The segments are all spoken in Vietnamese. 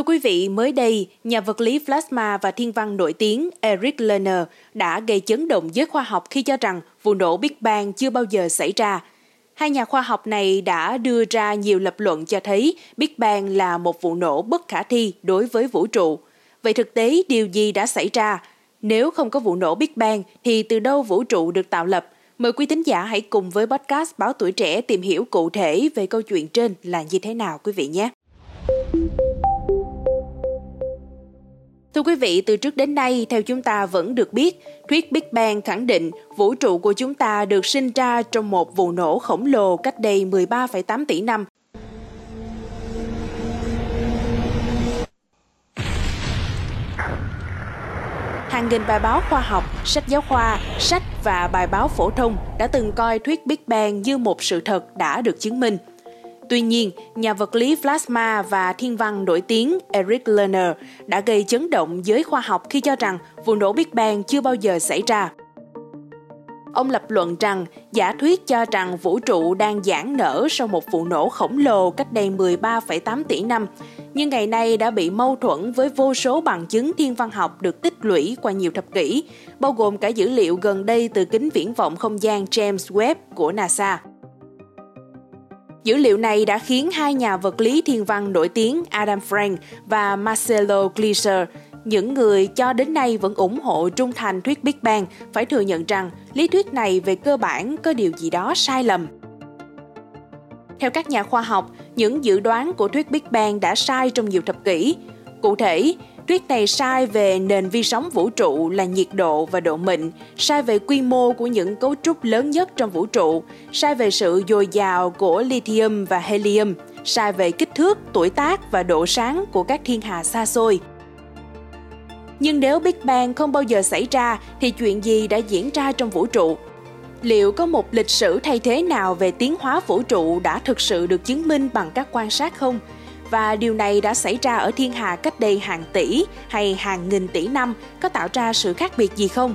Thưa quý vị, mới đây, nhà vật lý plasma và thiên văn nổi tiếng Eric Lerner đã gây chấn động giới khoa học khi cho rằng vụ nổ Big Bang chưa bao giờ xảy ra. Hai nhà khoa học này đã đưa ra nhiều lập luận cho thấy Big Bang là một vụ nổ bất khả thi đối với vũ trụ. Vậy thực tế điều gì đã xảy ra? Nếu không có vụ nổ Big Bang thì từ đâu vũ trụ được tạo lập? Mời quý thính giả hãy cùng với podcast Báo Tuổi Trẻ tìm hiểu cụ thể về câu chuyện trên là như thế nào quý vị nhé. Thưa quý vị, từ trước đến nay, theo chúng ta vẫn được biết, thuyết Big Bang khẳng định vũ trụ của chúng ta được sinh ra trong một vụ nổ khổng lồ cách đây 13,8 tỷ năm. Hàng nghìn bài báo khoa học, sách giáo khoa, sách và bài báo phổ thông đã từng coi thuyết Big Bang như một sự thật đã được chứng minh. Tuy nhiên, nhà vật lý plasma và thiên văn nổi tiếng Eric Lerner đã gây chấn động giới khoa học khi cho rằng vụ nổ Big Bang chưa bao giờ xảy ra. Ông lập luận rằng giả thuyết cho rằng vũ trụ đang giãn nở sau một vụ nổ khổng lồ cách đây 13,8 tỷ năm, nhưng ngày nay đã bị mâu thuẫn với vô số bằng chứng thiên văn học được tích lũy qua nhiều thập kỷ, bao gồm cả dữ liệu gần đây từ kính viễn vọng không gian James Webb của NASA. Dữ liệu này đã khiến hai nhà vật lý thiên văn nổi tiếng Adam Frank và Marcelo Gleiser, những người cho đến nay vẫn ủng hộ trung thành thuyết Big Bang, phải thừa nhận rằng lý thuyết này về cơ bản có điều gì đó sai lầm. Theo các nhà khoa học, những dự đoán của thuyết Big Bang đã sai trong nhiều thập kỷ. Cụ thể, thuyết này sai về nền vi sóng vũ trụ là nhiệt độ và độ mịn, sai về quy mô của những cấu trúc lớn nhất trong vũ trụ, sai về sự dồi dào của lithium và helium, sai về kích thước, tuổi tác và độ sáng của các thiên hà xa xôi. Nhưng nếu Big Bang không bao giờ xảy ra thì chuyện gì đã diễn ra trong vũ trụ? Liệu có một lịch sử thay thế nào về tiến hóa vũ trụ đã thực sự được chứng minh bằng các quan sát không? Và điều này đã xảy ra ở thiên hà cách đây hàng tỷ hay hàng nghìn tỷ năm có tạo ra sự khác biệt gì không?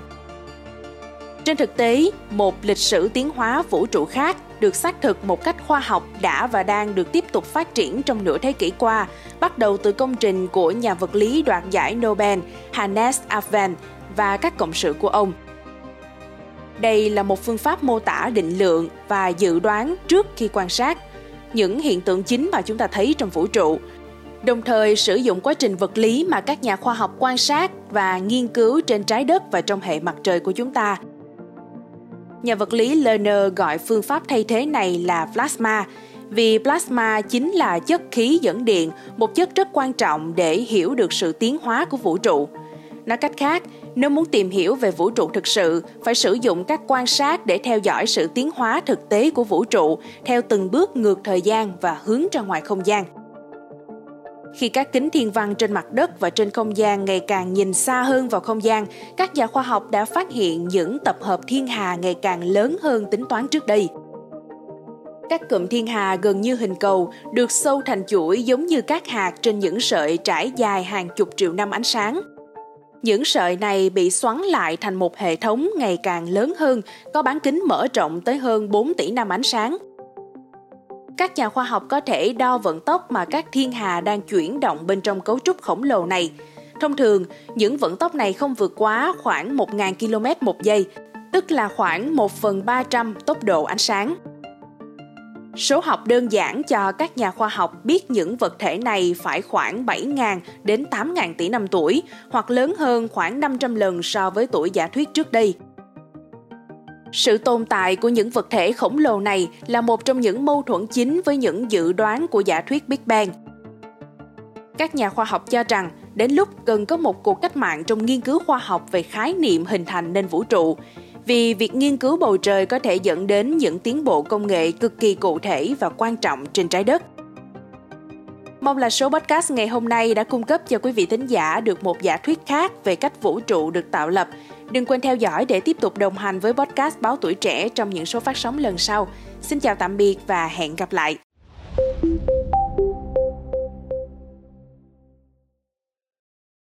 Trên thực tế, một lịch sử tiến hóa vũ trụ khác được xác thực một cách khoa học đã và đang được tiếp tục phát triển trong nửa thế kỷ qua, bắt đầu từ công trình của nhà vật lý đoạt giải Nobel Hannes Alfvén và các cộng sự của ông. Đây là một phương pháp mô tả định lượng và dự đoán trước khi quan sát những hiện tượng chính mà chúng ta thấy trong vũ trụ, đồng thời sử dụng quá trình vật lý mà các nhà khoa học quan sát và nghiên cứu trên trái đất và trong hệ mặt trời của chúng ta. Nhà vật lý Lerner gọi phương pháp thay thế này là plasma, vì plasma chính là chất khí dẫn điện, một chất rất quan trọng để hiểu được sự tiến hóa của vũ trụ. Nói cách khác, nếu muốn tìm hiểu về vũ trụ thực sự, phải sử dụng các quan sát để theo dõi sự tiến hóa thực tế của vũ trụ theo từng bước ngược thời gian và hướng ra ngoài không gian. Khi các kính thiên văn trên mặt đất và trên không gian ngày càng nhìn xa hơn vào không gian, các nhà khoa học đã phát hiện những tập hợp thiên hà ngày càng lớn hơn tính toán trước đây. Các cụm thiên hà gần như hình cầu, được xâu thành chuỗi giống như các hạt trên những sợi trải dài hàng chục triệu năm ánh sáng. Những sợi này bị xoắn lại thành một hệ thống ngày càng lớn hơn, có bán kính mở rộng tới hơn 4 tỷ năm ánh sáng. Các nhà khoa học có thể đo vận tốc mà các thiên hà đang chuyển động bên trong cấu trúc khổng lồ này. Thông thường, những vận tốc này không vượt quá khoảng 1.000 km một giây, tức là khoảng 1/300 tốc độ ánh sáng. Số học đơn giản cho các nhà khoa học biết những vật thể này phải khoảng 7.000 đến 8.000 tỷ năm tuổi, hoặc lớn hơn khoảng 500 lần so với tuổi giả thuyết trước đây. Sự tồn tại của những vật thể khổng lồ này là một trong những mâu thuẫn chính với những dự đoán của giả thuyết Big Bang. Các nhà khoa học cho rằng, đến lúc cần có một cuộc cách mạng trong nghiên cứu khoa học về khái niệm hình thành nên vũ trụ, vì việc nghiên cứu bầu trời có thể dẫn đến những tiến bộ công nghệ cực kỳ cụ thể và quan trọng trên trái đất. Mong là số podcast ngày hôm nay đã cung cấp cho quý vị thính giả được một giả thuyết khác về cách vũ trụ được tạo lập. Đừng quên theo dõi để tiếp tục đồng hành với podcast Báo Tuổi Trẻ trong những số phát sóng lần sau. Xin chào tạm biệt và hẹn gặp lại!